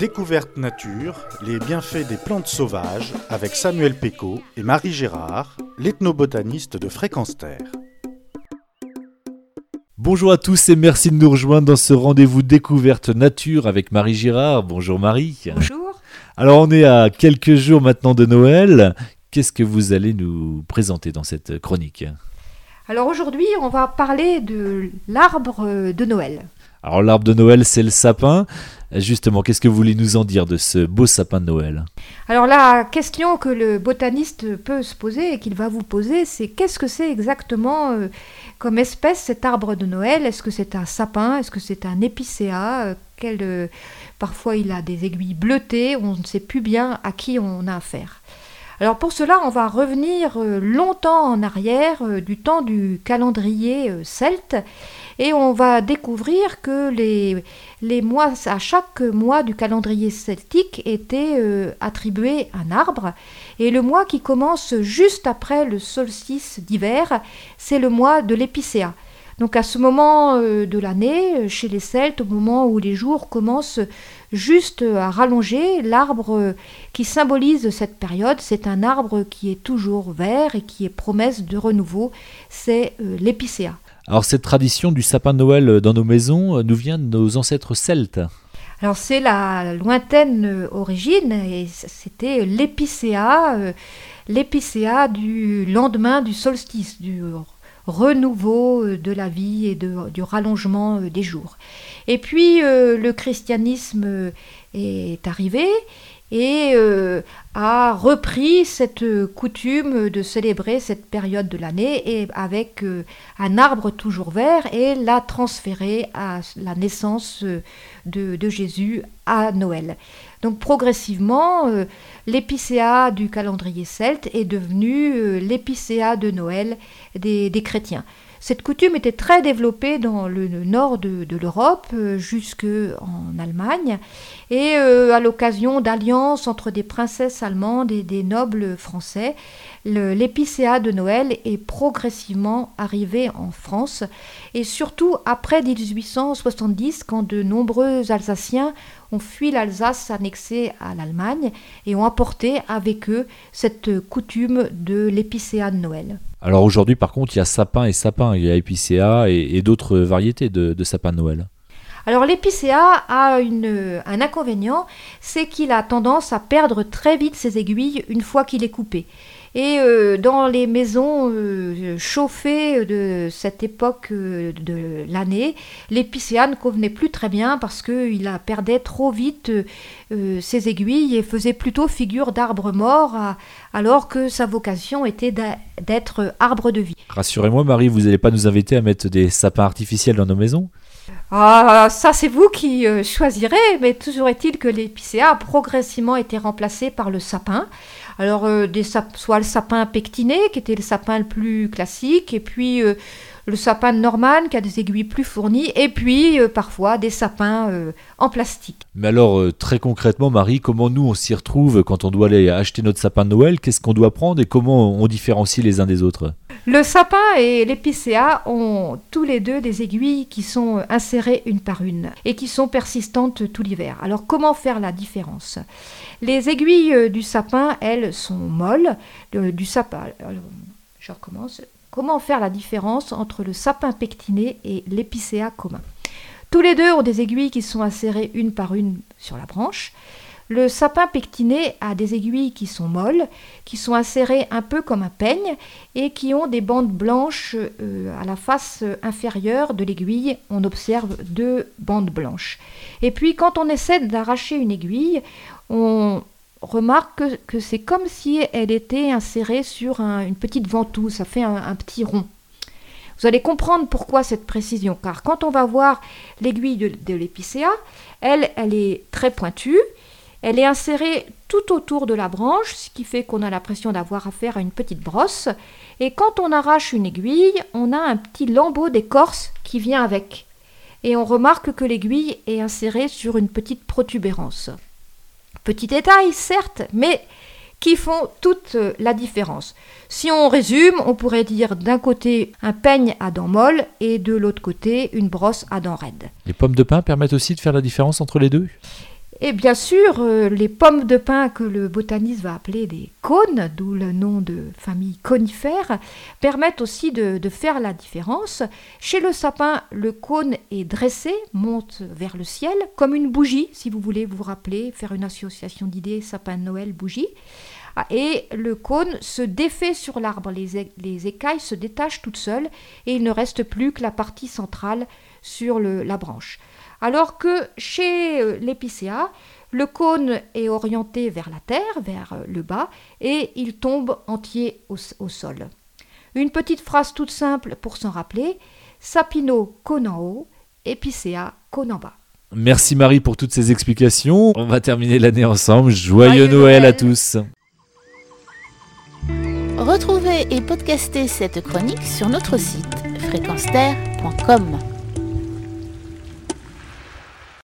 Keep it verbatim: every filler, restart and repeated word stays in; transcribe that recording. Découverte nature, les bienfaits des plantes sauvages avec Samuel Péco et Marie Gérard, l'ethnobotaniste de Fréquence Terre. Bonjour à tous et merci de nous rejoindre dans ce rendez-vous Découverte nature avec Marie Gérard. Bonjour Marie. Bonjour. Alors on est à quelques jours maintenant de Noël. Qu'est-ce que vous allez nous présenter dans cette chronique ? Alors aujourd'hui, on va parler de l'arbre de Noël. Alors l'arbre de Noël, c'est le sapin. Justement, qu'est-ce que vous voulez nous en dire de ce beau sapin de Noël ? Alors la question que le botaniste peut se poser et qu'il va vous poser, c'est qu'est-ce que c'est exactement euh, comme espèce cet arbre de Noël ? Est-ce que c'est un sapin ? Est-ce que c'est un épicéa ? Quel, euh, Parfois il a des aiguilles bleutées, on ne sait plus bien à qui on a affaire. Alors pour cela, on va revenir longtemps en arrière du temps du calendrier celte et on va découvrir que les, les mois, à chaque mois du calendrier celtique était attribué un arbre. Et le mois qui commence juste après le solstice d'hiver, c'est le mois de l'épicéa. Donc à ce moment de l'année, chez les Celtes, au moment où les jours commencent juste à rallonger, l'arbre qui symbolise cette période, c'est un arbre qui est toujours vert et qui est promesse de renouveau, c'est l'épicéa. Alors cette tradition du sapin de Noël dans nos maisons nous vient de nos ancêtres celtes. Alors c'est la lointaine origine et c'était l'épicéa, l'épicéa du lendemain du solstice, du renouveau de la vie et de, du rallongement des jours. Et puis euh, le christianisme est arrivé et euh, a repris cette coutume de célébrer cette période de l'année et avec euh, un arbre toujours vert et l'a transféré à la naissance de, de Jésus à Noël. Donc progressivement, euh, l'épicéa du calendrier celte est devenu euh, l'épicéa de Noël des, des chrétiens. Cette coutume était très développée dans le, le nord de, de l'Europe, euh, jusqu'en Allemagne, et euh, à l'occasion d'alliances entre des princesses allemandes et des nobles français, le, l'épicéa de Noël est progressivement arrivé en France, et surtout après dix-huit cent soixante-dix, quand de nombreux Alsaciens ont fui l'Alsace annexée à l'Allemagne et ont apporté avec eux cette coutume de l'épicéa de Noël. Alors aujourd'hui par contre il y a sapin et sapin, il y a épicéa et, et d'autres variétés de, de sapin de Noël. Alors l'épicéa a une, un inconvénient, c'est qu'il a tendance à perdre très vite ses aiguilles une fois qu'il est coupé. Et euh, dans les maisons euh, chauffées de cette époque euh, de l'année, l'épicéa ne convenait plus très bien parce qu'il perdait trop vite euh, ses aiguilles et faisait plutôt figure d'arbre mort à, alors que sa vocation était d'a, d'être arbre de vie. Rassurez-moi Marie, vous n'allez pas nous inviter à mettre des sapins artificiels dans nos maisons ? Ah, ça c'est vous qui euh, choisirez, mais toujours est-il que l'épicéa a progressivement été remplacé par le sapin. Alors euh, des sap- soit le sapin pectiné qui était le sapin le plus classique et puis euh, le sapin de Norman qui a des aiguilles plus fournies et puis euh, parfois des sapins euh, en plastique. Mais alors euh, très concrètement Marie, comment nous on s'y retrouve quand on doit aller acheter notre sapin de Noël ? Qu'est-ce qu'on doit prendre et comment on différencie les uns des autres ? Le sapin et l'épicéa ont tous les deux des aiguilles qui sont insérées une par une et qui sont persistantes tout l'hiver. Alors comment faire la différence ? Les aiguilles du sapin, elles, sont molles. Le, du sapin, alors, je recommence. Comment faire la différence entre le sapin pectiné et l'épicéa commun ? Tous les deux ont des aiguilles qui sont insérées une par une sur la branche. Le sapin pectiné a des aiguilles qui sont molles, qui sont insérées un peu comme un peigne et qui ont des bandes blanches à la face inférieure de l'aiguille. On observe deux bandes blanches. Et puis quand on essaie d'arracher une aiguille, on remarque que, que c'est comme si elle était insérée sur un, une petite ventouse, ça fait un, un petit rond. Vous allez comprendre pourquoi cette précision, car quand on va voir l'aiguille de, de l'épicéa, elle, elle est très pointue. Elle est insérée tout autour de la branche, ce qui fait qu'on a l'impression d'avoir affaire à une petite brosse. Et quand on arrache une aiguille, on a un petit lambeau d'écorce qui vient avec. Et on remarque que l'aiguille est insérée sur une petite protubérance. Petits détails, certes, mais qui font toute la différence. Si on résume, on pourrait dire d'un côté un peigne à dents molles et de l'autre côté une brosse à dents raides. Les pommes de pin permettent aussi de faire la différence entre les deux ? Et bien sûr, euh, les pommes de pin que le botaniste va appeler des cônes, d'où le nom de famille conifère, permettent aussi de, de faire la différence. Chez le sapin, le cône est dressé, monte vers le ciel, comme une bougie, si vous voulez vous rappeler, faire une association d'idées, sapin de Noël, bougie. Et le cône se défait sur l'arbre, les, é- les écailles se détachent toutes seules et il ne reste plus que la partie centrale sur le, la branche. Alors que chez l'épicéa, le cône est orienté vers la terre, vers le bas, et il tombe entier au, au sol. Une petite phrase toute simple pour s'en rappeler, sapino cône en haut, épicéa cône en bas. Merci Marie pour toutes ces explications. On va terminer l'année ensemble. Joyeux, Joyeux Noël, Noël à tous. Retrouvez et podcastez cette chronique sur notre site fréquence terre point com.